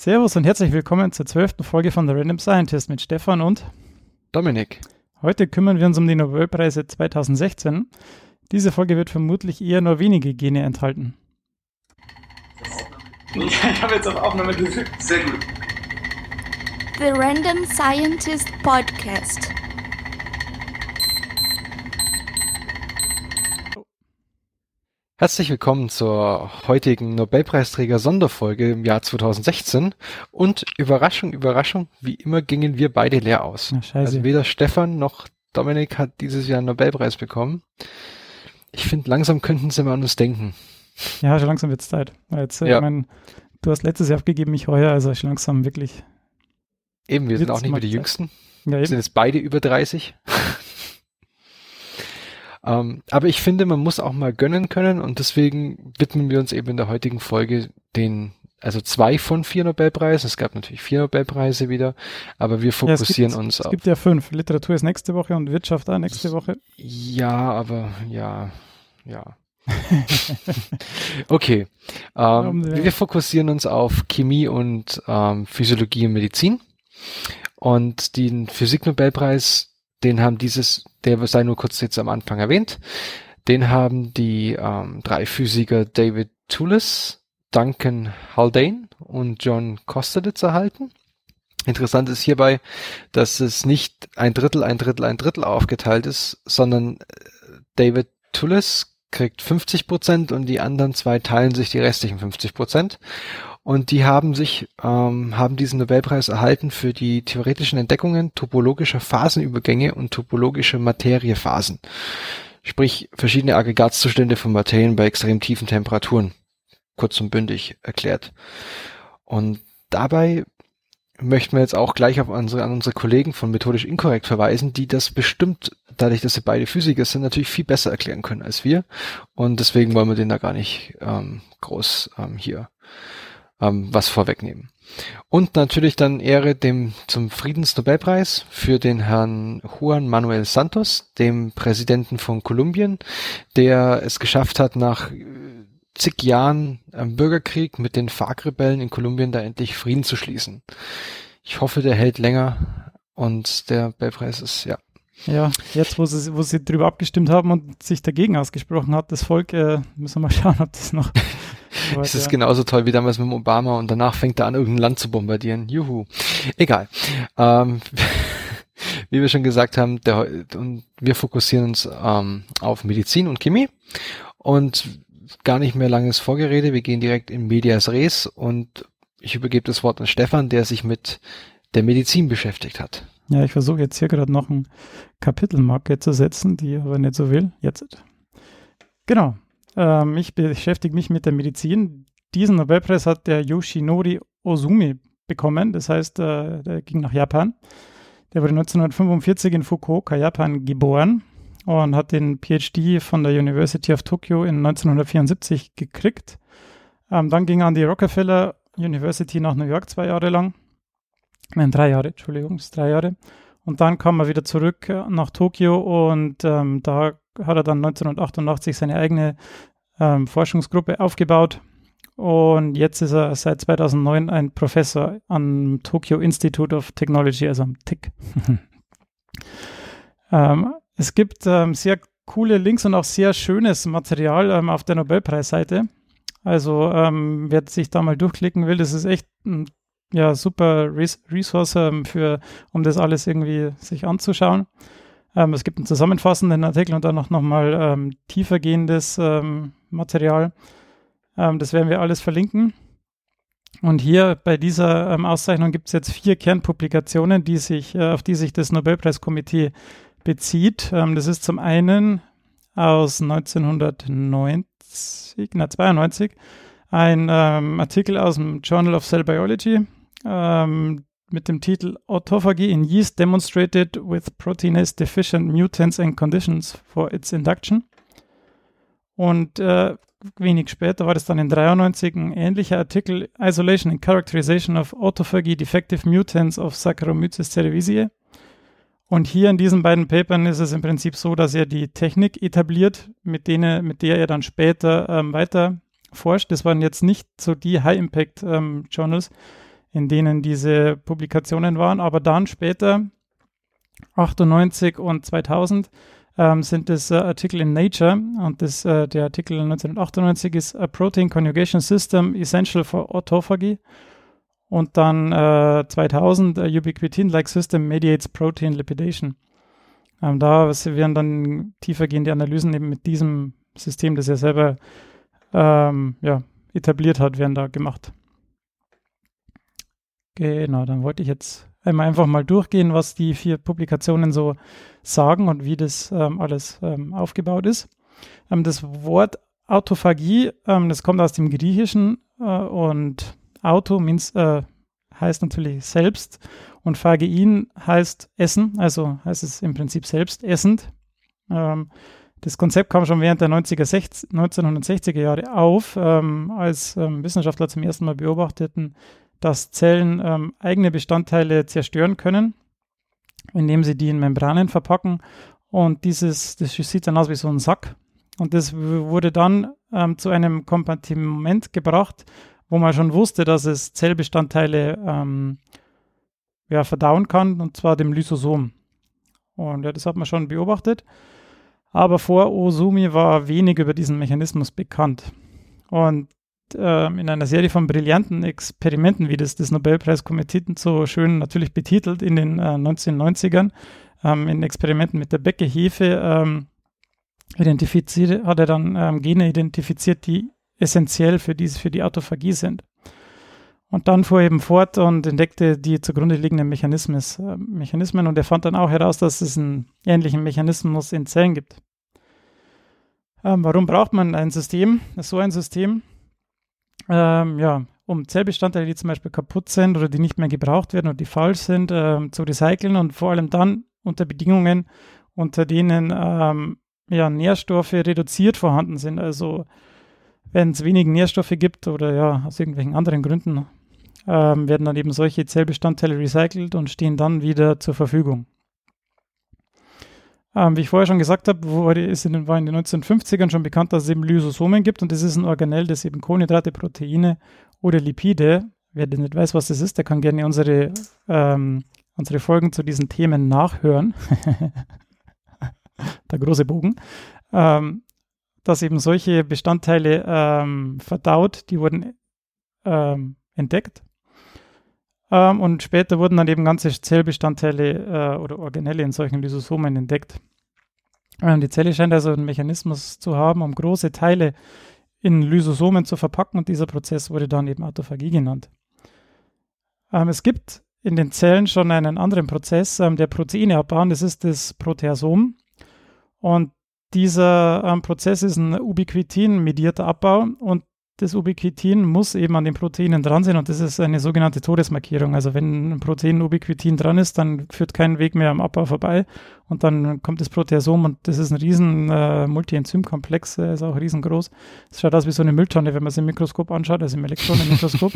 Servus und herzlich willkommen zur 12. Folge von The Random Scientist mit Stefan und Dominik. Heute kümmern wir uns um die Nobelpreise 2016. Diese Folge wird vermutlich eher nur wenige Gene enthalten. Ich habe jetzt auf Aufnahme gesagt. Sehr gut. The Random Scientist Podcast. Herzlich willkommen zur heutigen Nobelpreisträger-Sonderfolge im Jahr 2016. Und Überraschung, Überraschung, wie immer gingen wir beide leer aus. Ach, scheiße. Also weder Stefan noch Dominik hat dieses Jahr einen Nobelpreis bekommen. Ich finde, langsam könnten sie mal an uns denken. Ja, schon langsam wird es Zeit. Jetzt, ja. Ich meine, du hast letztes Jahr abgegeben, ich heuer, also schon langsam wirklich. Eben, wir sind auch nicht mehr die Jüngsten. Ja, wir sind jetzt beide über 30. Aber ich finde, man muss auch mal gönnen können und deswegen widmen wir uns eben in der heutigen Folge also 2 von 4 Nobelpreisen. Es gab natürlich 4 Nobelpreise wieder, aber wir fokussieren uns auf. Es gibt ja 5. Literatur ist nächste Woche und Wirtschaft auch nächste Woche. Ja, aber ja. Okay. Wir fokussieren uns auf Chemie und Physiologie und Medizin. Und den Physik-Nobelpreis, der sei nur kurz jetzt am Anfang erwähnt, den haben die 3 Physiker David Thouless, Duncan Haldane und John Kosterlitz erhalten. Interessant ist hierbei, dass es nicht 1/3, 1/3, 1/3 aufgeteilt ist, sondern David Thouless kriegt 50% und die anderen 2 teilen sich die restlichen 50%. Und die haben diesen Nobelpreis erhalten für die theoretischen Entdeckungen topologischer Phasenübergänge und topologische Materiephasen. Sprich, verschiedene Aggregatzustände von Materien bei extrem tiefen Temperaturen. Kurz und bündig erklärt. Und dabei möchten wir jetzt auch gleich auf an unsere Kollegen von methodisch inkorrekt verweisen, die das bestimmt, dadurch, dass sie beide Physiker sind, natürlich viel besser erklären können als wir. Und deswegen wollen wir denen da gar nicht was vorwegnehmen. Und natürlich dann Ehre zum Friedensnobelpreis für den Herrn Juan Manuel Santos, dem Präsidenten von Kolumbien, der es geschafft hat, nach zig Jahren Bürgerkrieg mit den FARC-Rebellen in Kolumbien da endlich Frieden zu schließen. Ich hoffe, der hält länger und der Nobelpreis ist, ja. Ja, jetzt, wo sie drüber abgestimmt haben und sich dagegen ausgesprochen hat, das Volk, müssen wir mal schauen, ob das noch... Das ist genauso toll wie damals mit Obama und danach fängt er an, irgendein Land zu bombardieren. Juhu. Egal. Wie wir schon gesagt haben, wir fokussieren uns auf Medizin und Chemie und gar nicht mehr langes Vorgerede. Wir gehen direkt in Medias Res und ich übergebe das Wort an Stefan, der sich mit der Medizin beschäftigt hat. Ja, ich versuche jetzt hier gerade noch einen Kapitelmarke zu setzen, die aber nicht so will. Jetzt. Genau. Ich beschäftige mich mit der Medizin. Diesen Nobelpreis hat der Yoshinori Ohsumi bekommen. Das heißt, der ging nach Japan. Der wurde 1945 in Fukuoka, Japan, geboren und hat den PhD von der University of Tokyo in 1974 gekriegt. Dann ging er an die Rockefeller University nach New York 3 Jahre. Und dann kam er wieder zurück nach Tokio und da hat er dann 1988 seine eigene Forschungsgruppe aufgebaut und jetzt ist er seit 2009 ein Professor am Tokyo Institute of Technology, also am TIC. Es gibt sehr coole Links und auch sehr schönes Material auf der Nobelpreisseite. Also wer sich da mal durchklicken will, das ist echt ein super Resource, um das alles irgendwie sich anzuschauen. Es gibt einen zusammenfassenden Artikel und dann nochmal tiefergehendes Material. Das werden wir alles verlinken. Und hier bei dieser Auszeichnung gibt es jetzt 4 Kernpublikationen, auf die sich das Nobelpreiskomitee bezieht. Das ist zum einen aus 1992 ein Artikel aus dem Journal of Cell Biology, mit dem Titel Autophagy in Yeast Demonstrated with Proteinase-Deficient Mutants and Conditions for its Induction. Und wenig später war das dann in 1993 ein ähnlicher Artikel, Isolation and Characterization of Autophagy Defective Mutants of Saccharomyces cerevisiae. Und hier in diesen beiden Papern ist es im Prinzip so, dass er die Technik etabliert, mit der er dann später weiter forscht. Das waren jetzt nicht so die High-Impact-Journals, in denen diese Publikationen waren. Aber dann später, 98 und 2000, sind es Artikel in Nature, und das, der Artikel 1998 ist A Protein Conjugation System Essential for Autophagy, und dann 2000 Ubiquitin-like System Mediates Protein Lipidation. Da werden dann tiefergehende Analysen eben mit diesem System, das er selber etabliert hat, werden da gemacht. Genau, dann wollte ich jetzt einfach mal durchgehen, was die 4 Publikationen so sagen und wie das alles aufgebaut ist. Das Wort Autophagie, das kommt aus dem Griechischen, und Auto heißt natürlich selbst und Phagein heißt Essen, also heißt es im Prinzip selbst essend. Das Konzept kam schon während der 1960er Jahre auf, als Wissenschaftler zum ersten Mal beobachteten, dass Zellen eigene Bestandteile zerstören können, indem sie die in Membranen verpacken. Und das sieht dann aus wie so ein Sack. Und das wurde dann zu einem Kompartiment gebracht, wo man schon wusste, dass es Zellbestandteile verdauen kann, und zwar dem Lysosom. Und das hat man schon beobachtet. Aber vor Ohsumi war wenig über diesen Mechanismus bekannt. Und in einer Serie von brillanten Experimenten, wie das das Nobelpreiskomitee so schön natürlich betitelt, in den 1990ern, in Experimenten mit der Becke-Hefe, hat er dann Gene identifiziert, die essentiell für die Autophagie sind. Und dann fuhr er eben fort und entdeckte die zugrunde liegenden Mechanismen, und er fand dann auch heraus, dass es einen ähnlichen Mechanismus in Zellen gibt. Warum braucht man so ein System? Um Zellbestandteile, die zum Beispiel kaputt sind oder die nicht mehr gebraucht werden oder die falsch sind, zu recyceln, und vor allem dann unter Bedingungen, unter denen Nährstoffe reduziert vorhanden sind. Also wenn es wenig Nährstoffe gibt oder aus irgendwelchen anderen Gründen, werden dann eben solche Zellbestandteile recycelt und stehen dann wieder zur Verfügung. Wie ich vorher schon gesagt habe, war in den 1950ern schon bekannt, dass es eben Lysosomen gibt, und das ist ein Organell, das eben Kohlenhydrate, Proteine oder Lipide, wer denn nicht weiß, was das ist, der kann gerne unsere Folgen zu diesen Themen nachhören. Der große Bogen. Dass eben solche Bestandteile verdaut, die wurden entdeckt. Und später wurden dann eben ganze Zellbestandteile oder Organelle in solchen Lysosomen entdeckt. Die Zelle scheint also einen Mechanismus zu haben, um große Teile in Lysosomen zu verpacken, und dieser Prozess wurde dann eben Autophagie genannt. Es gibt in den Zellen schon einen anderen Prozess, der Proteine abbauen, das ist das Proteasom. Und dieser Prozess ist ein Ubiquitin-medierter Abbau, und das Ubiquitin muss eben an den Proteinen dran sein, und das ist eine sogenannte Todesmarkierung. Also wenn ein Protein Ubiquitin dran ist, dann führt kein Weg mehr am Abbau vorbei, und dann kommt das Proteasom, und das ist ein riesen Multienzymkomplex, ist auch riesengroß. Es schaut aus wie so eine Mülltonne, wenn man es im Mikroskop anschaut, also im Elektronenmikroskop.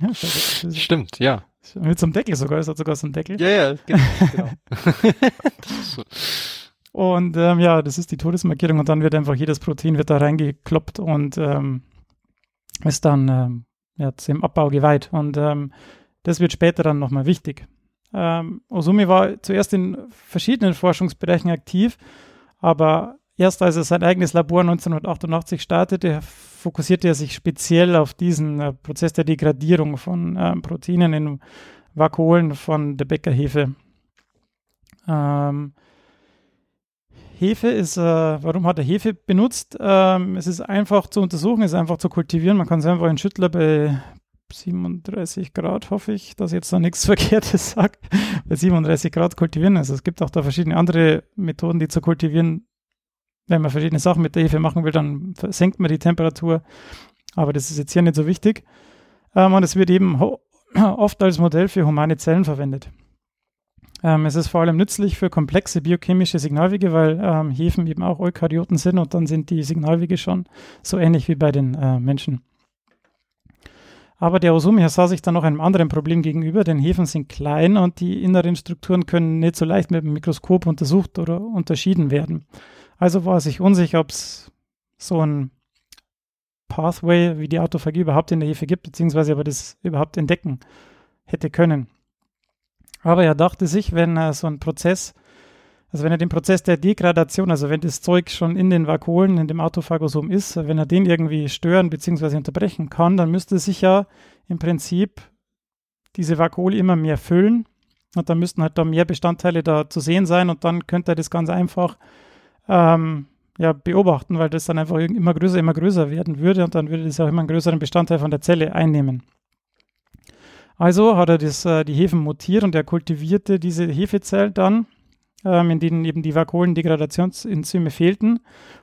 Ja, stimmt, ja. Mit so einem Deckel sogar, es hat sogar so einen Deckel. Ja, ja, genau. Und das ist die Todesmarkierung, und dann wird einfach jedes Protein da reingekloppt und ist dann zum Abbau geweiht, und das wird später dann nochmal wichtig. Ohsumi war zuerst in verschiedenen Forschungsbereichen aktiv, aber erst als er sein eigenes Labor 1988 startete, fokussierte er sich speziell auf diesen Prozess der Degradierung von Proteinen in Vakuolen von der Bäckerhefe. Hefe ist, warum hat er Hefe benutzt? Es ist einfach zu untersuchen, es ist einfach zu kultivieren. Man kann es einfach in Schüttler bei 37 Grad, hoffe ich, dass ich jetzt da nichts Verkehrtes sage, bei 37 Grad kultivieren. Also es gibt auch da verschiedene andere Methoden, die zu kultivieren. Wenn man verschiedene Sachen mit der Hefe machen will, dann senkt man die Temperatur. Aber das ist jetzt hier nicht so wichtig. Und es wird eben oft als Modell für humane Zellen verwendet. Es ist vor allem nützlich für komplexe biochemische Signalwege, weil Hefen eben auch Eukaryoten sind, und dann sind die Signalwege schon so ähnlich wie bei den Menschen. Aber der Ohsumi sah sich dann noch einem anderen Problem gegenüber, denn Hefen sind klein und die inneren Strukturen können nicht so leicht mit dem Mikroskop untersucht oder unterschieden werden. Also war er sich unsicher, ob es so ein Pathway wie die Autophagie überhaupt in der Hefe gibt, beziehungsweise ob er das überhaupt entdecken hätte können. Aber er dachte sich, wenn so ein Prozess, also wenn er den Prozess der Degradation, also wenn das Zeug schon in den Vakuolen, in dem Autophagosom ist, wenn er den irgendwie stören bzw. unterbrechen kann, dann müsste sich ja im Prinzip diese Vakuole immer mehr füllen und dann müssten halt da mehr Bestandteile da zu sehen sein und dann könnte er das ganz einfach beobachten, weil das dann einfach immer größer werden würde und dann würde das auch immer einen größeren Bestandteil von der Zelle einnehmen. Also hat er die Hefen mutiert und er kultivierte diese Hefezellen dann, in denen eben die Vakuolen Degradationsenzyme fehlten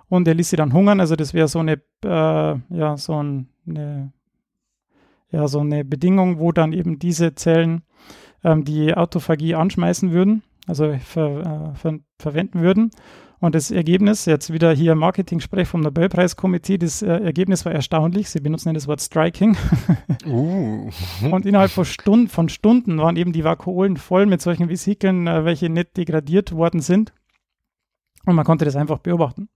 und er ließ sie dann hungern. Also das wäre so eine Bedingung, wo dann eben diese Zellen die Autophagie anschmeißen würden, also verwenden würden. Und das Ergebnis, jetzt wieder hier Marketing-Sprech vom Nobelpreiskomitee, das Ergebnis war erstaunlich. Sie benutzen das Wort striking. Und innerhalb von Stunden waren eben die Vakuolen voll mit solchen Vesikeln, welche nicht degradiert worden sind. Und man konnte das einfach beobachten.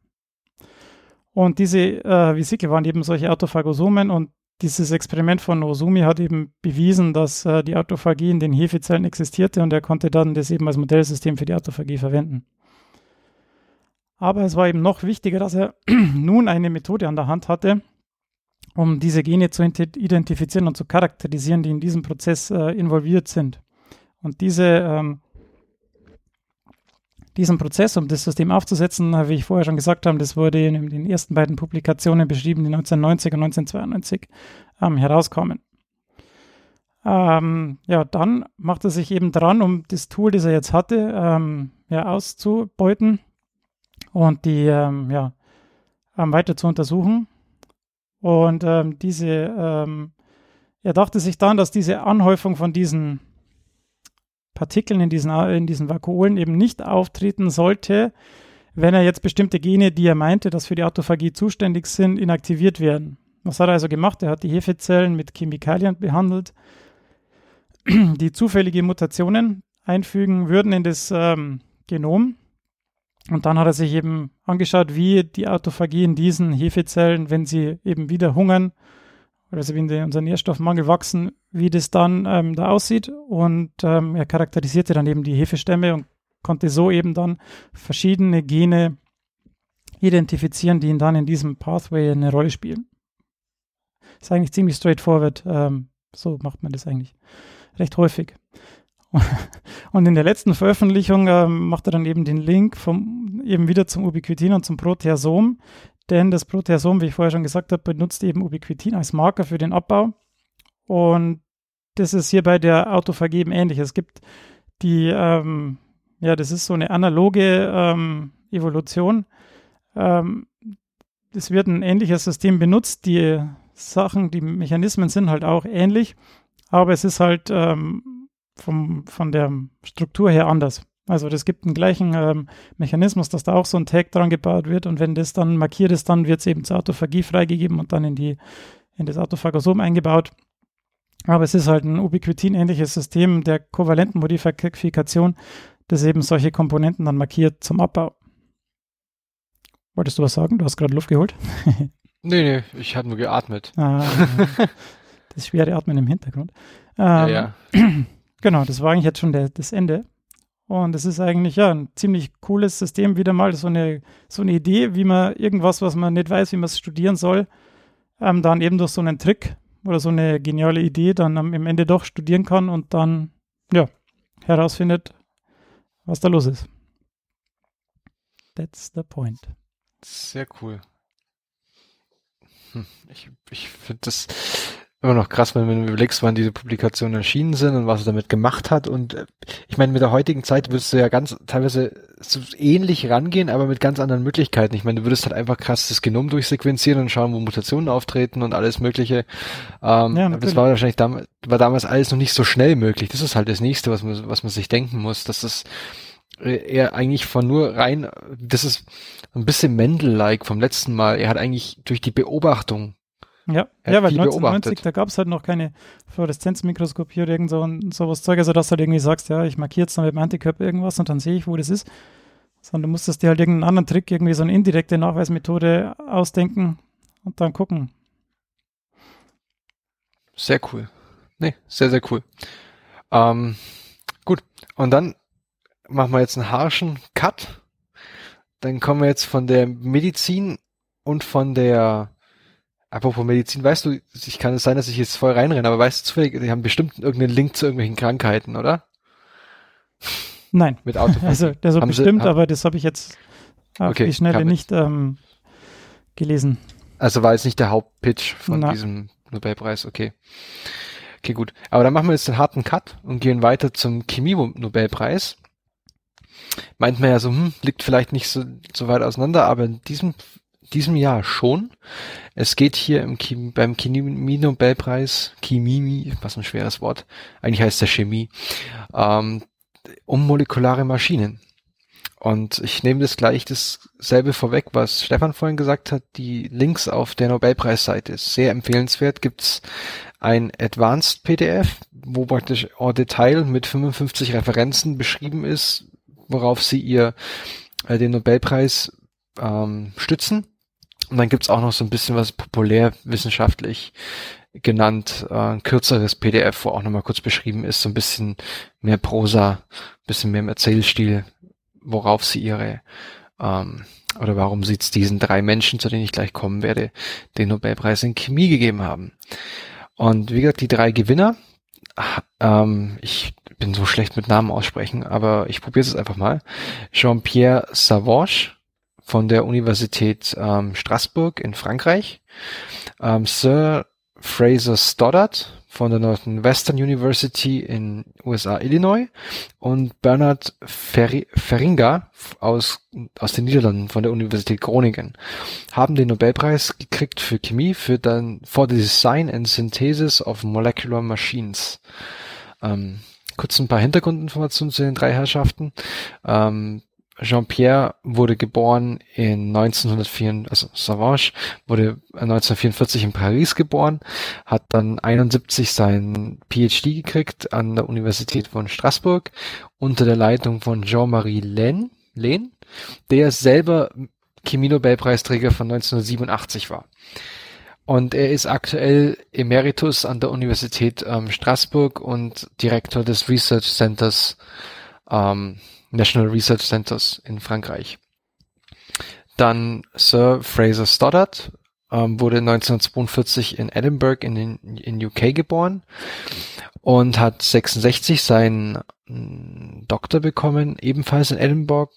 Und diese Vesikel waren eben solche Autophagosomen. Und dieses Experiment von Ohsumi hat eben bewiesen, dass die Autophagie in den Hefezellen existierte. Und er konnte dann das eben als Modellsystem für die Autophagie verwenden. Aber es war eben noch wichtiger, dass er nun eine Methode an der Hand hatte, um diese Gene zu identifizieren und zu charakterisieren, die in diesem Prozess involviert sind. Und diesen Prozess, um das System aufzusetzen, wie ich vorher schon gesagt habe, das wurde in den ersten beiden Publikationen beschrieben, die 1990 und 1992 herauskamen. Dann macht er sich eben dran, um das Tool, das er jetzt hatte, auszubeuten. Und die weiter zu untersuchen. Und er dachte sich dann, dass diese Anhäufung von diesen Partikeln in diesen Vakuolen eben nicht auftreten sollte, wenn er jetzt bestimmte Gene, die er meinte, dass für die Autophagie zuständig sind, inaktiviert werden. Was hat er also gemacht? Er hat die Hefezellen mit Chemikalien behandelt, die zufällige Mutationen einfügen würden in das Genom. Und dann hat er sich eben angeschaut, wie die Autophagie in diesen Hefezellen, wenn sie eben wieder hungern, also wenn unser Nährstoffmangel wachsen, wie das dann da aussieht. Und er charakterisierte dann eben die Hefestämme und konnte so eben dann verschiedene Gene identifizieren, die ihn dann in diesem Pathway eine Rolle spielen. Ist eigentlich ziemlich straightforward. So macht man das eigentlich recht häufig. Und in der letzten Veröffentlichung macht er dann eben den Link eben wieder zum Ubiquitin und zum Proteasom, denn das Proteasom, wie ich vorher schon gesagt habe, benutzt eben Ubiquitin als Marker für den Abbau und das ist hier bei der Autophagie eben ähnlich. Es gibt das ist so eine analoge Evolution. Es wird ein ähnliches System benutzt, die Mechanismen sind halt auch ähnlich, aber es ist halt von der Struktur her anders. Also das gibt einen gleichen Mechanismus, dass da auch so ein Tag dran gebaut wird und wenn das dann markiert ist, dann wird es eben zur Autophagie freigegeben und dann in das Autophagosom eingebaut. Aber es ist halt ein Ubiquitin-ähnliches System der kovalenten Modifikation, das eben solche Komponenten dann markiert zum Abbau. Wolltest du was sagen? Du hast gerade Luft geholt. Nee, ich habe nur geatmet. Das schwere Atmen im Hintergrund. Genau, das war eigentlich jetzt schon das Ende. Und es ist eigentlich ein ziemlich cooles System, wieder mal so eine Idee, wie man irgendwas, was man nicht weiß, wie man es studieren soll, dann eben durch so einen Trick oder so eine geniale Idee dann am Ende doch studieren kann und dann herausfindet, was da los ist. That's the point. Sehr cool. Ich finde das immer noch krass, wenn du überlegst, wann diese Publikationen erschienen sind und was er damit gemacht hat. Und ich meine, mit der heutigen Zeit würdest du ja ganz teilweise so ähnlich rangehen, aber mit ganz anderen Möglichkeiten. Ich meine, du würdest halt einfach krass das Genom durchsequenzieren und schauen, wo Mutationen auftreten und alles Mögliche. Aber das war wahrscheinlich damals alles noch nicht so schnell möglich. Das ist halt das Nächste, was man sich denken muss, dass das er eigentlich von nur rein, das ist ein bisschen Mendel-like vom letzten Mal. Er hat eigentlich durch die Beobachtung weil 1990, da gab es halt noch keine Fluoreszenzmikroskopie oder irgend sowas Zeug, also dass du halt irgendwie sagst, ich markiere jetzt dann mit dem Antikörper irgendwas und dann sehe ich, wo das ist. Sondern du musstest dir halt irgendeinen anderen Trick, irgendwie so eine indirekte Nachweismethode ausdenken und dann gucken. Sehr cool. Nee, sehr, sehr cool. Gut, und dann machen wir jetzt einen harschen Cut. Dann kommen wir jetzt von der Medizin und von der... Apropos Medizin, weißt du, ich kann es sein, dass ich jetzt voll reinrenne, aber weißt du zufällig, die haben bestimmt irgendeinen Link zu irgendwelchen Krankheiten, oder? Nein. Mit Autofahren. Also bestimmt, aber das habe ich jetzt auf die Schnelle nicht gelesen. Also war jetzt nicht der Hauptpitch von diesem Nobelpreis, okay. Okay, gut. Aber dann machen wir jetzt den harten Cut und gehen weiter zum Chemie-Nobelpreis. Meint man ja so, liegt vielleicht nicht so weit auseinander, aber in diesem Jahr schon. Es geht hier beim Chemie-Nobelpreis, Chemie, was ein schweres Wort, eigentlich heißt der Chemie, um molekulare Maschinen. Und ich nehme das gleich dasselbe vorweg, was Stefan vorhin gesagt hat, die Links auf der Nobelpreisseite ist sehr empfehlenswert. Gibt's ein Advanced PDF, wo praktisch en Detail mit 55 Referenzen beschrieben ist, worauf sie den Nobelpreis stützen. Und dann gibt's auch noch so ein bisschen was populärwissenschaftlich genannt, ein kürzeres PDF, wo auch nochmal kurz beschrieben ist, so ein bisschen mehr Prosa, ein bisschen mehr im Erzählstil, worauf sie oder warum sie jetzt diesen drei Menschen, zu denen ich gleich kommen werde, den Nobelpreis in Chemie gegeben haben. Und wie gesagt, die drei Gewinner, ich bin so schlecht mit Namen aussprechen, aber ich probiere es einfach mal. Jean-Pierre Sauvage von der Universität Straßburg in Frankreich, Sir Fraser Stoddart von der Northwestern University in USA, Illinois, und Bernard Feringa aus den Niederlanden von der Universität Groningen haben den Nobelpreis gekriegt für Chemie for the Design and Synthesis of Molecular Machines. Kurz ein paar Hintergrundinformationen zu den drei Herrschaften. Jean-Pierre wurde geboren in 1944, also Sauvage wurde 1944 in Paris geboren, hat dann 1971 seinen PhD gekriegt an der Universität von Straßburg unter der Leitung von Jean-Marie Lehn, der selber Chemie-Nobelpreisträger von 1987 war. Und er ist aktuell Emeritus an der Universität Straßburg und Direktor des Research Centers National Research Centers in Frankreich. Dann Sir Fraser Stoddart wurde 1942 in Edinburgh in UK geboren und hat 1966 seinen Doktor bekommen, ebenfalls in Edinburgh,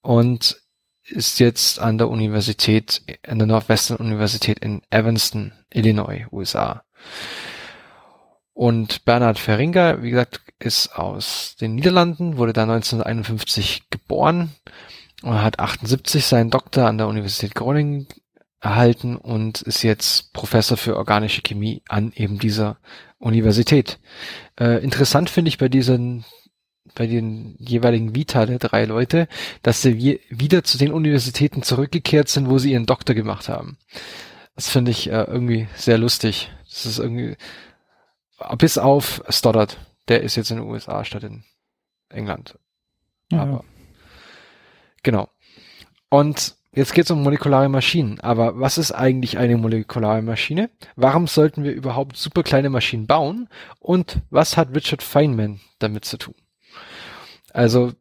und ist jetzt an der Universität, an der Northwestern University in Evanston, Illinois, USA. Und Bernard Feringa, wie gesagt, ist aus den Niederlanden, wurde da 1951 geboren und hat 1978 seinen Doktor an der Universität Groningen erhalten und ist jetzt Professor für organische Chemie an eben dieser Universität. Interessant finde ich bei den jeweiligen Vita der drei Leute, dass sie wieder zu den Universitäten zurückgekehrt sind, wo sie ihren Doktor gemacht haben. Das finde ich irgendwie sehr lustig. Das ist irgendwie... Bis auf Stoddart, der ist jetzt in den USA statt in England. Ja, aber, genau. Und jetzt geht es um molekulare Maschinen. Aber was ist eigentlich eine molekulare Maschine? Warum sollten wir überhaupt super kleine Maschinen bauen? Und was hat Richard Feynman damit zu tun? Also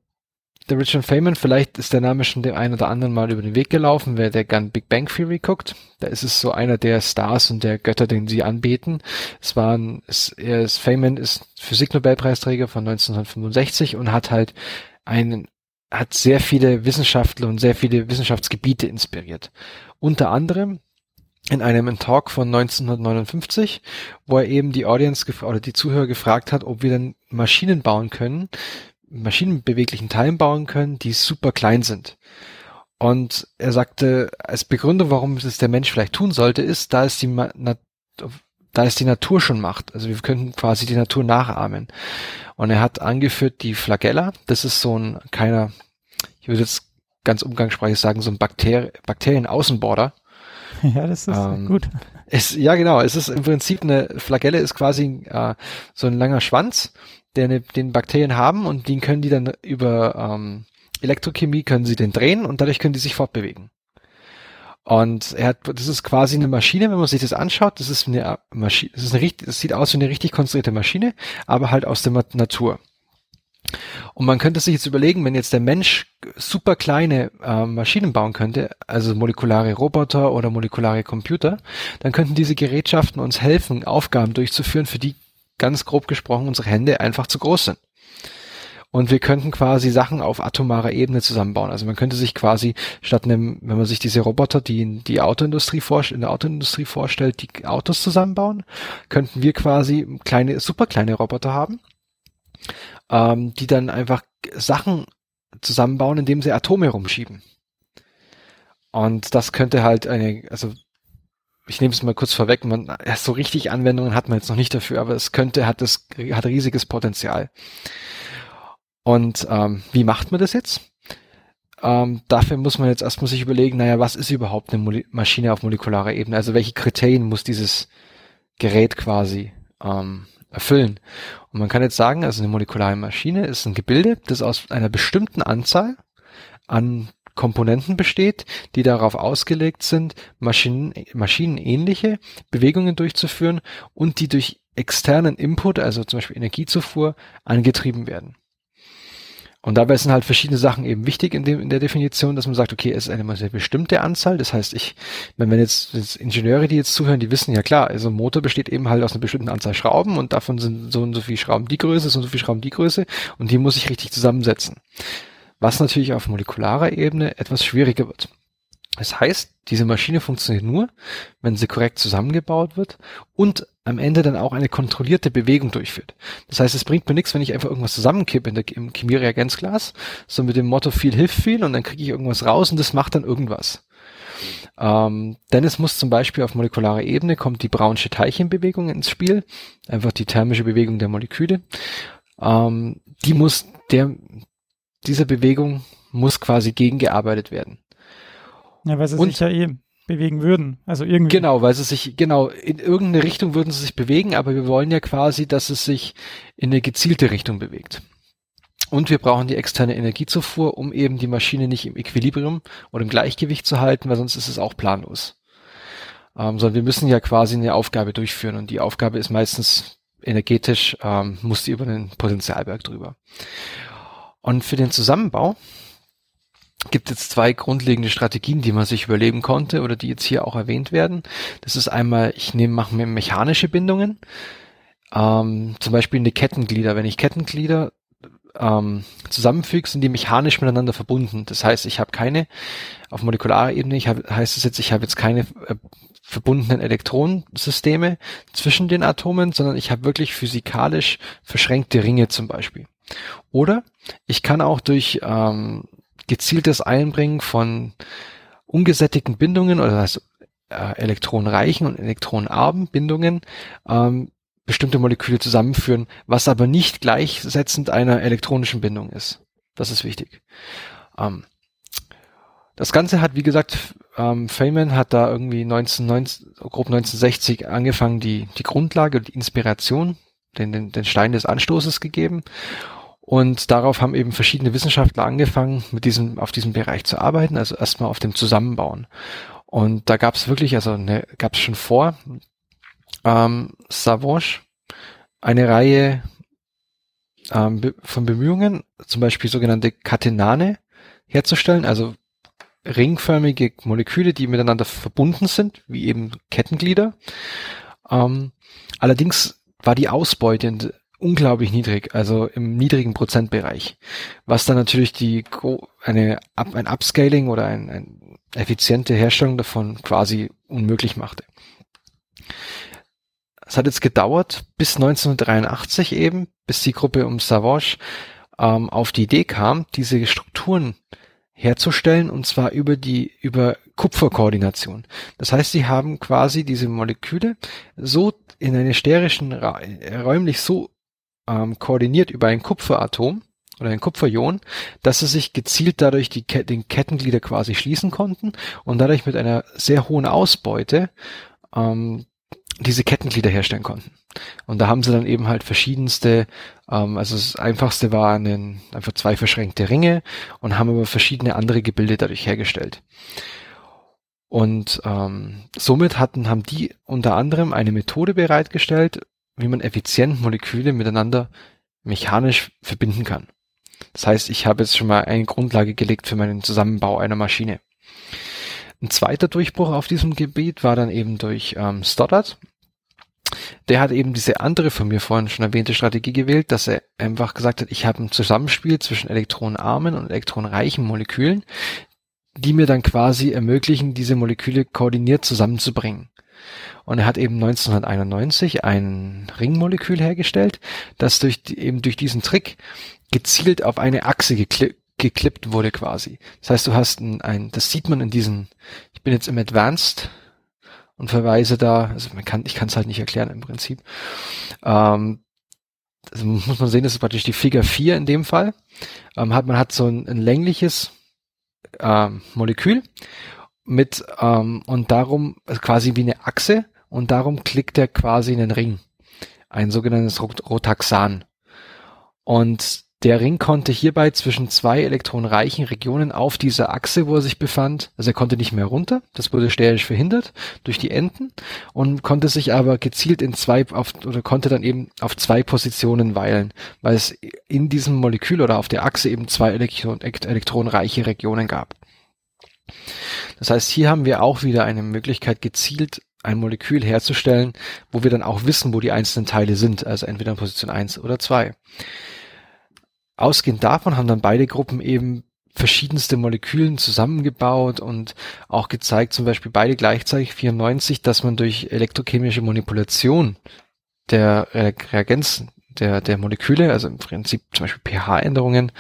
der Richard Feynman, vielleicht ist der Name schon dem einen oder anderen mal über den Weg gelaufen, wer der gern Big Bang Theory guckt, da ist es so einer der Stars und der Götter, den sie anbeten. Feynman ist Physik-Nobelpreisträger von 1965 und hat sehr viele Wissenschaftler und sehr viele Wissenschaftsgebiete inspiriert. Unter anderem in einem Talk von 1959, wo er eben die Audience oder die Zuhörer gefragt hat, ob wir denn Maschinen bauen können, maschinenbeweglichen Teilen bauen können, die super klein sind. Und er sagte, als Begründung, warum es der Mensch vielleicht tun sollte, ist, da es die Natur schon macht. Also wir könnten quasi die Natur nachahmen. Und er hat angeführt die Flagella. Das ist so ein kleiner, ich würde jetzt ganz umgangssprachlich sagen, so ein Bakterien-Außenborder. Ja, das ist gut. Es ist im Prinzip eine Flagelle, ist quasi so ein langer Schwanz, den Bakterien haben, und den können die dann über Elektrochemie können sie den drehen und dadurch können die sich fortbewegen. Und er hat, das ist quasi eine Maschine, wenn man sich das anschaut, das ist eine Maschine, das sieht aus wie eine richtig konstruierte Maschine, aber halt aus der Natur. Und man könnte sich jetzt überlegen, wenn jetzt der Mensch super kleine Maschinen bauen könnte, also molekulare Roboter oder molekulare Computer, dann könnten diese Gerätschaften uns helfen, Aufgaben durchzuführen, für die ganz grob gesprochen unsere Hände einfach zu groß sind. Und wir könnten quasi Sachen auf atomarer Ebene zusammenbauen. Also man könnte sich quasi statt einem, wenn man sich diese Roboter, die in der Autoindustrie vorstellt, die Autos zusammenbauen, könnten wir quasi kleine, super kleine Roboter haben, die dann einfach Sachen zusammenbauen, indem sie Atome rumschieben. Und das könnte halt ich nehme es mal kurz vorweg, so richtig Anwendungen hat man jetzt noch nicht dafür, aber hat riesiges Potenzial. Und wie macht man das jetzt? Dafür muss man jetzt erstmal sich überlegen, was ist überhaupt eine Maschine auf molekularer Ebene? Also welche Kriterien muss dieses Gerät quasi erfüllen? Und man kann jetzt sagen, also eine molekulare Maschine ist ein Gebilde, das aus einer bestimmten Anzahl an Komponenten besteht, die darauf ausgelegt sind, maschinenähnliche Bewegungen durchzuführen und die durch externen Input, also zum Beispiel Energiezufuhr, angetrieben werden. Und dabei sind halt verschiedene Sachen eben wichtig in der Definition, dass man sagt, okay, es ist eine bestimmte Anzahl. Das heißt, wenn jetzt Ingenieure, die jetzt zuhören, die wissen, ja klar, also ein Motor besteht eben halt aus einer bestimmten Anzahl Schrauben und davon sind so und so viele Schrauben die Größe, so und so viele Schrauben die Größe und die muss ich richtig zusammensetzen. Was natürlich auf molekularer Ebene etwas schwieriger wird. Das heißt, diese Maschine funktioniert nur, wenn sie korrekt zusammengebaut wird und am Ende dann auch eine kontrollierte Bewegung durchführt. Das heißt, es bringt mir nichts, wenn ich einfach irgendwas zusammenkippe im Chemie-Reagenzglas, so mit dem Motto viel hilft viel und dann kriege ich irgendwas raus und das macht dann irgendwas. Denn es muss zum Beispiel auf molekularer Ebene kommt die brownsche Teilchenbewegung ins Spiel, einfach die thermische Bewegung der Moleküle. Die muss dieser Bewegung muss quasi gegengearbeitet werden. Ja, weil sie sich ja bewegen würden, also irgendwie. Genau, weil sie sich, in irgendeine Richtung würden sie sich bewegen, aber wir wollen ja quasi, dass es sich in eine gezielte Richtung bewegt. Und wir brauchen die externe Energiezufuhr, um eben die Maschine nicht im Equilibrium oder im Gleichgewicht zu halten, weil sonst ist es auch planlos. Sondern wir müssen ja quasi eine Aufgabe durchführen und die Aufgabe ist meistens energetisch, muss die über den Potentialberg drüber. Und für den Zusammenbau gibt es zwei grundlegende Strategien, die man sich überlegen konnte oder die jetzt hier auch erwähnt werden. Das ist einmal, mache mir mechanische Bindungen, zum Beispiel in die Kettenglieder. Wenn ich Kettenglieder zusammenfüge, sind die mechanisch miteinander verbunden. Das heißt, auf molekularer Ebene ich habe jetzt keine verbundenen Elektronensysteme zwischen den Atomen, sondern ich habe wirklich physikalisch verschränkte Ringe zum Beispiel. Oder ich kann auch durch gezieltes Einbringen von ungesättigten Bindungen oder elektronenreichen und elektronenarmen Bindungen bestimmte Moleküle zusammenführen, was aber nicht gleichsetzend einer elektronischen Bindung ist. Das ist wichtig. Das Ganze hat, wie gesagt, Feynman hat da irgendwie grob 1960 angefangen, die Grundlage, die Inspiration, den Stein des Anstoßes gegeben. Und darauf haben eben verschiedene Wissenschaftler angefangen, auf diesem Bereich zu arbeiten, also erstmal auf dem Zusammenbauen. Und da gab es schon vor Sauvage eine Reihe von Bemühungen, zum Beispiel sogenannte Katenane herzustellen, also ringförmige Moleküle, die miteinander verbunden sind, wie eben Kettenglieder. Allerdings war die Ausbeute unglaublich niedrig, also im niedrigen Prozentbereich, was dann natürlich ein Upscaling oder eine effiziente Herstellung davon quasi unmöglich machte. Es hat jetzt gedauert bis 1983 eben, bis die Gruppe um Sauvage auf die Idee kam, diese Strukturen herzustellen und zwar über Kupferkoordination. Das heißt, sie haben quasi diese Moleküle so in einer sterischen räumlich so koordiniert über ein Kupferatom oder ein Kupferion, dass sie sich gezielt dadurch den Kettenglieder quasi schließen konnten und dadurch mit einer sehr hohen Ausbeute diese Kettenglieder herstellen konnten. Und da haben sie dann eben halt verschiedenste, also das Einfachste war einfach zwei verschränkte Ringe und haben aber verschiedene andere Gebilde dadurch hergestellt. Und somit haben die unter anderem eine Methode bereitgestellt, wie man effizient Moleküle miteinander mechanisch verbinden kann. Das heißt, ich habe jetzt schon mal eine Grundlage gelegt für meinen Zusammenbau einer Maschine. Ein zweiter Durchbruch auf diesem Gebiet war dann eben durch Stoddart. Der hat eben diese andere von mir vorhin schon erwähnte Strategie gewählt, dass er einfach gesagt hat, ich habe ein Zusammenspiel zwischen elektronenarmen und elektronenreichen Molekülen, die mir dann quasi ermöglichen, diese Moleküle koordiniert zusammenzubringen. Und er hat eben 1991 ein Ringmolekül hergestellt, das durch diesen Trick gezielt auf eine Achse geklippt wurde quasi. Das heißt, du hast das sieht man in diesen, ich bin jetzt im Advanced und verweise da, also ich kann es halt nicht erklären im Prinzip. Also muss man sehen, das ist praktisch die Figur 4 in dem Fall. Man hat so ein längliches Molekül mit und darum quasi wie eine Achse und darum klickt er quasi in den Ring. Ein sogenanntes Rotaxan. Und der Ring konnte hierbei zwischen zwei elektronenreichen Regionen auf dieser Achse, wo er sich befand, also er konnte nicht mehr runter, das wurde sterisch verhindert durch die Enden und konnte sich aber gezielt konnte dann eben auf zwei Positionen weilen, weil es in diesem Molekül oder auf der Achse eben zwei elektronenreiche Regionen gab. Das heißt, hier haben wir auch wieder eine Möglichkeit gezielt ein Molekül herzustellen, wo wir dann auch wissen, wo die einzelnen Teile sind, also entweder in Position 1 oder 2. Ausgehend davon haben dann beide Gruppen eben verschiedenste Molekülen zusammengebaut und auch gezeigt, zum Beispiel beide gleichzeitig 94, dass man durch elektrochemische Manipulation der Reagenzen, der Moleküle, also im Prinzip zum Beispiel pH-Änderungen,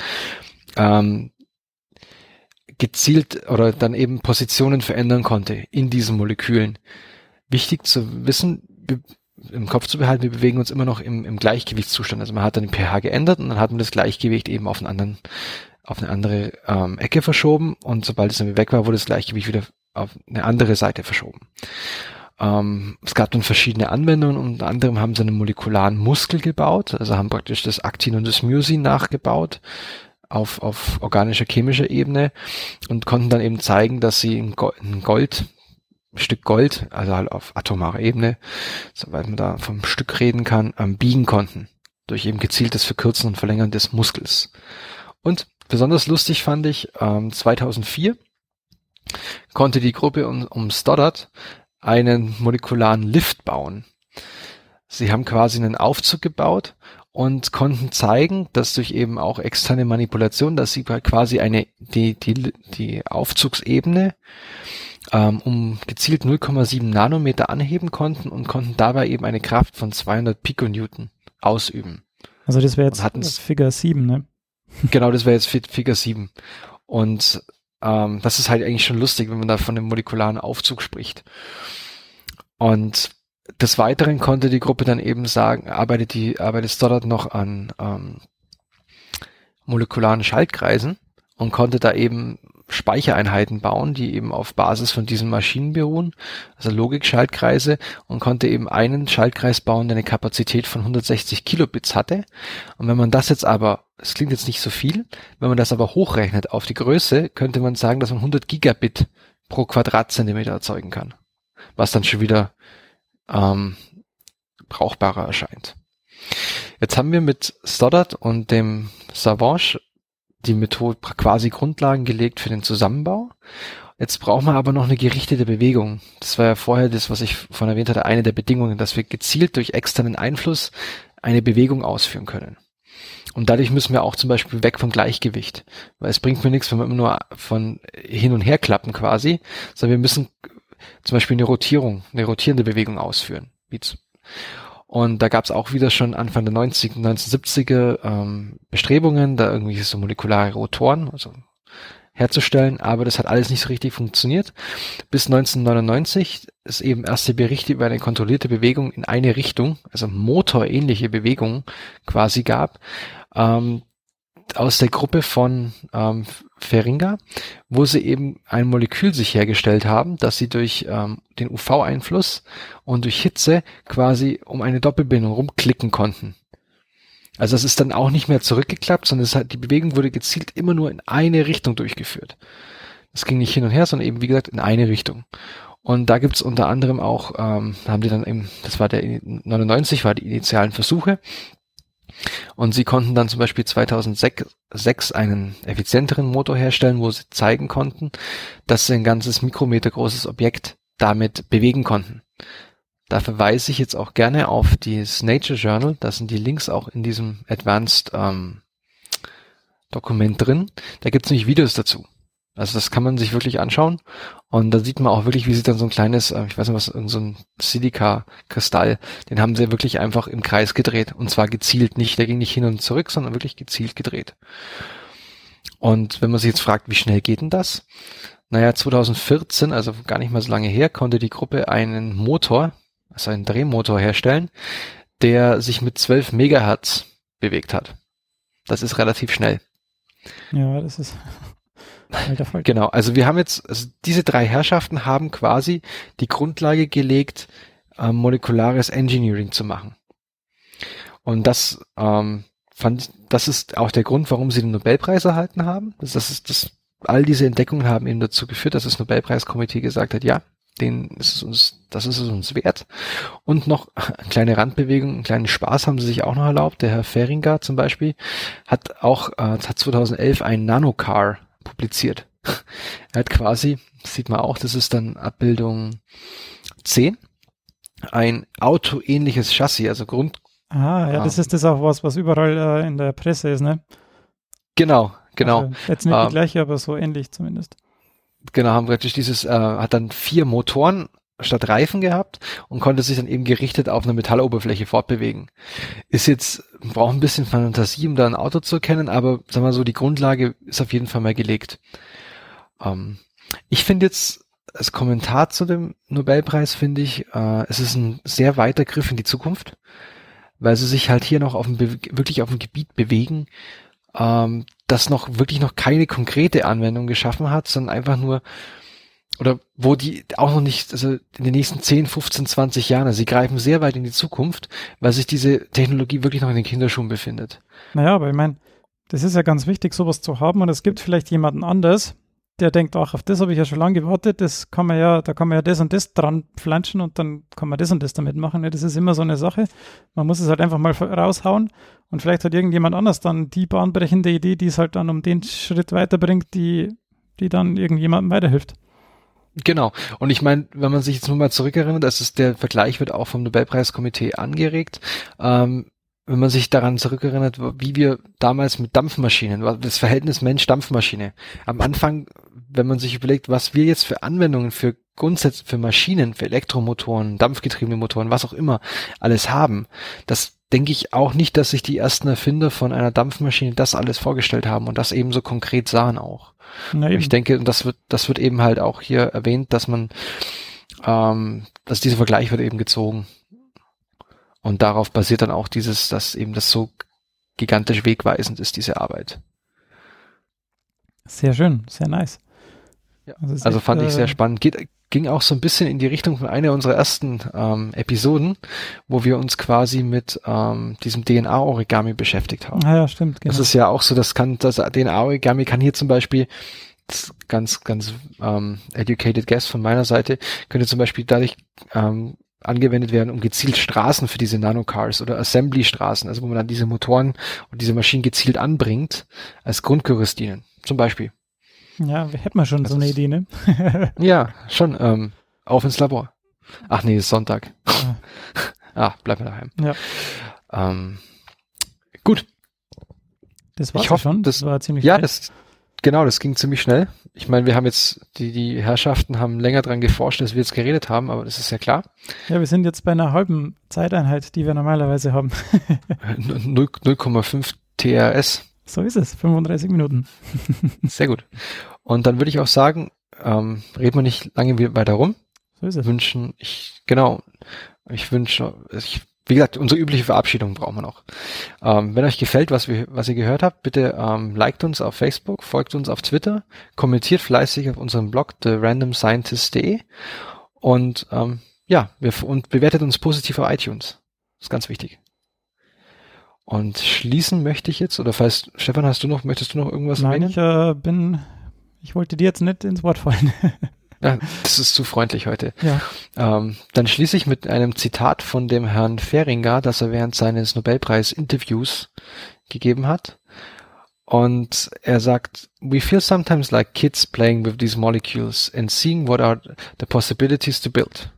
gezielt oder dann eben Positionen verändern konnte in diesen Molekülen. Wichtig zu wissen, im Kopf zu behalten, wir bewegen uns immer noch im Gleichgewichtszustand. Also man hat dann den pH geändert und dann hat man das Gleichgewicht eben auf eine andere Ecke verschoben und sobald es dann weg war, wurde das Gleichgewicht wieder auf eine andere Seite verschoben. Es gab dann verschiedene Anwendungen, unter anderem haben sie einen molekularen Muskel gebaut, also haben praktisch das Aktin und das Myosin nachgebaut auf organischer, chemischer Ebene und konnten dann eben zeigen, dass sie ein Stück Gold, also halt auf atomarer Ebene, soweit man da vom Stück reden kann, biegen konnten. Durch eben gezieltes Verkürzen und Verlängern des Muskels. Und besonders lustig fand ich, 2004 konnte die Gruppe um Stoddart einen molekularen Lift bauen. Sie haben quasi einen Aufzug gebaut und konnten zeigen, dass durch eben auch externe Manipulation, dass sie quasi die Aufzugsebene gezielt 0,7 Nanometer anheben konnten und konnten dabei eben eine Kraft von 200 Piconewton ausüben. Also das wäre jetzt Figur 7, ne? Genau, das wäre jetzt Figur 7. Und das ist halt eigentlich schon lustig, wenn man da von einem molekularen Aufzug spricht. Und des Weiteren konnte die Gruppe dann eben sagen, arbeitet Stoddart noch an molekularen Schaltkreisen und konnte da eben Speichereinheiten bauen, die eben auf Basis von diesen Maschinen beruhen, also Logik-Schaltkreise, und konnte eben einen Schaltkreis bauen, der eine Kapazität von 160 Kilobits hatte. Und wenn man das jetzt aber, es klingt jetzt nicht so viel, wenn man das aber hochrechnet auf die Größe, könnte man sagen, dass man 100 Gigabit pro Quadratzentimeter erzeugen kann, was dann schon wieder brauchbarer erscheint. Jetzt haben wir mit Stoddart und dem Sauvage die Methode quasi Grundlagen gelegt für den Zusammenbau. Jetzt brauchen wir aber noch eine gerichtete Bewegung. Das war ja vorher das, was ich vorhin erwähnt hatte, eine der Bedingungen, dass wir gezielt durch externen Einfluss eine Bewegung ausführen können. Und dadurch müssen wir auch zum Beispiel weg vom Gleichgewicht. Weil es bringt mir nichts, wenn wir immer nur von hin und her klappen quasi, sondern wir müssen zum Beispiel eine rotierende Bewegung ausführen. Und da gab es auch wieder schon Anfang der 1970er Bestrebungen, da irgendwie so molekulare Rotoren also herzustellen, aber das hat alles nicht so richtig funktioniert. Bis 1999 ist eben erste Berichte über eine kontrollierte Bewegung in eine Richtung, also motorähnliche Bewegung quasi gab, aus der Gruppe von Feringa, wo sie eben ein Molekül sich hergestellt haben, dass sie durch den UV-Einfluss und durch Hitze quasi um eine Doppelbindung rumklicken konnten. Also das ist dann auch nicht mehr zurückgeklappt, sondern die Bewegung wurde gezielt immer nur in eine Richtung durchgeführt. Das ging nicht hin und her, sondern eben, wie gesagt, in eine Richtung. Und da gibt's unter anderem auch, haben die dann eben, das war der 99, war die initialen Versuche. Und sie konnten dann zum Beispiel 2006 einen effizienteren Motor herstellen, wo sie zeigen konnten, dass sie ein ganzes Mikrometer großes Objekt damit bewegen konnten. Da verweise ich jetzt auch gerne auf das Nature Journal, da sind die Links auch in diesem Advanced Dokument drin. Da gibt's nämlich Videos dazu. Also das kann man sich wirklich anschauen und da sieht man auch wirklich, wie sie dann so ein kleines, ich weiß nicht was, so ein Silika-Kristall, den haben sie wirklich einfach im Kreis gedreht und zwar gezielt nicht, der ging nicht hin und zurück, sondern wirklich gezielt gedreht. Und wenn man sich jetzt fragt, wie schnell geht denn das? Naja, 2014, also gar nicht mal so lange her, konnte die Gruppe einen Motor, also einen Drehmotor herstellen, der sich mit 12 Megahertz bewegt hat. Das ist relativ schnell. Ja, das ist... Genau, also wir haben jetzt, also diese drei Herrschaften haben quasi die Grundlage gelegt, molekulares Engineering zu machen. Und das das ist auch der Grund, warum sie den Nobelpreis erhalten haben. All diese Entdeckungen haben eben dazu geführt, dass das Nobelpreiskomitee gesagt hat, ja, das ist es uns wert. Und noch eine kleine Randbewegung, einen kleinen Spaß haben sie sich auch noch erlaubt. Der Herr Feringa zum Beispiel hat auch 2011 ein Nanocar publiziert. Er hat quasi, sieht man auch, das ist dann Abbildung 10, ein autoähnliches Chassis, also Grund... Ah, ja, das ist das auch was überall in der Presse ist, ne? Genau. Also jetzt nicht die gleiche, aber so ähnlich zumindest. Genau, haben praktisch dieses, hat dann 4 Motoren statt Reifen gehabt und konnte sich dann eben gerichtet auf eine Metalloberfläche fortbewegen. Braucht ein bisschen Fantasie, um da ein Auto zu erkennen, aber sagen wir mal so, die Grundlage ist auf jeden Fall mal gelegt. Ich finde jetzt, als Kommentar zu dem Nobelpreis finde ich, es ist ein sehr weiter Griff in die Zukunft, weil sie sich halt hier noch wirklich auf dem Gebiet bewegen, das noch wirklich noch keine konkrete Anwendung geschaffen hat, sondern einfach nur oder wo die auch noch nicht, also in den nächsten 10, 15, 20 Jahren, also sie greifen sehr weit in die Zukunft, weil sich diese Technologie wirklich noch in den Kinderschuhen befindet. Naja, aber ich meine, das ist ja ganz wichtig, sowas zu haben und es gibt vielleicht jemanden anders, der denkt, ach, auf das habe ich ja schon lange gewartet, da kann man ja das und das dran pflanzen und dann kann man das und das damit machen. Das ist immer so eine Sache, man muss es halt einfach mal raushauen und vielleicht hat irgendjemand anders dann die bahnbrechende Idee, die es halt dann um den Schritt weiterbringt, die dann irgendjemandem weiterhilft. Genau. Und ich meine, wenn man sich jetzt nur mal zurückerinnert, der Vergleich wird auch vom Nobelpreiskomitee angeregt, wenn man sich daran zurückerinnert, wie wir damals mit Dampfmaschinen, das Verhältnis Mensch-Dampfmaschine. Am Anfang, wenn man sich überlegt, was wir jetzt für Anwendungen, für Grundsätze, für Maschinen, für Elektromotoren, dampfgetriebene Motoren, was auch immer, alles haben, das denke ich auch nicht, dass sich die ersten Erfinder von einer Dampfmaschine das alles vorgestellt haben und das eben so konkret sahen auch. Ich denke, und das wird eben halt auch hier erwähnt, dass man, dass dieser Vergleich wird eben gezogen. Und darauf basiert dann auch dass eben das so gigantisch wegweisend ist, diese Arbeit. Sehr schön, sehr nice. Ja, also echt, fand ich sehr spannend. Ging auch so ein bisschen in die Richtung von einer unserer ersten Episoden, wo wir uns quasi mit diesem DNA-Origami beschäftigt haben. Ah ja, stimmt. Genau. Das ist ja auch so, das DNA-Origami kann hier zum Beispiel, ganz educated guess von meiner Seite, könnte zum Beispiel dadurch angewendet werden, um gezielt Straßen für diese Nanocars oder Assembly-Straßen, also wo man dann diese Motoren und diese Maschinen gezielt anbringt, als Grundgerüst dienen, zum Beispiel. Ja, hätten wir schon eine Idee, ne? Ja, schon. Auf ins Labor. Ach nee, ist Sonntag. Ja. Ach, bleib mal daheim. Ja. Gut. Das war's schon. Das war ziemlich schnell. Ja, das ging ziemlich schnell. Ich meine, wir haben jetzt, die Herrschaften haben länger dran geforscht, als wir jetzt geredet haben, aber das ist ja klar. Ja, wir sind jetzt bei einer halben Zeiteinheit, die wir normalerweise haben. 0,5 TRS. So ist es, 35 Minuten. Sehr gut. Und dann würde ich auch sagen, reden wir nicht lange weiter rum. So ist es. Wie gesagt, unsere übliche Verabschiedung brauchen wir noch. Wenn euch gefällt, was ihr gehört habt, bitte liked uns auf Facebook, folgt uns auf Twitter, kommentiert fleißig auf unserem Blog therandomscientist.de und und bewertet uns positiv auf iTunes. Das ist ganz wichtig. Und schließen möchte ich jetzt, oder falls, Stefan, möchtest du noch irgendwas erwähnen? Nein, ich Ich wollte dir jetzt nicht ins Wort fallen. Ja, das ist zu freundlich heute. Ja. Dann schließe ich mit einem Zitat von dem Herrn Feringa, das er während seines Nobelpreis-Interviews gegeben hat. Und er sagt, we feel sometimes like kids playing with these molecules and seeing what are the possibilities to build.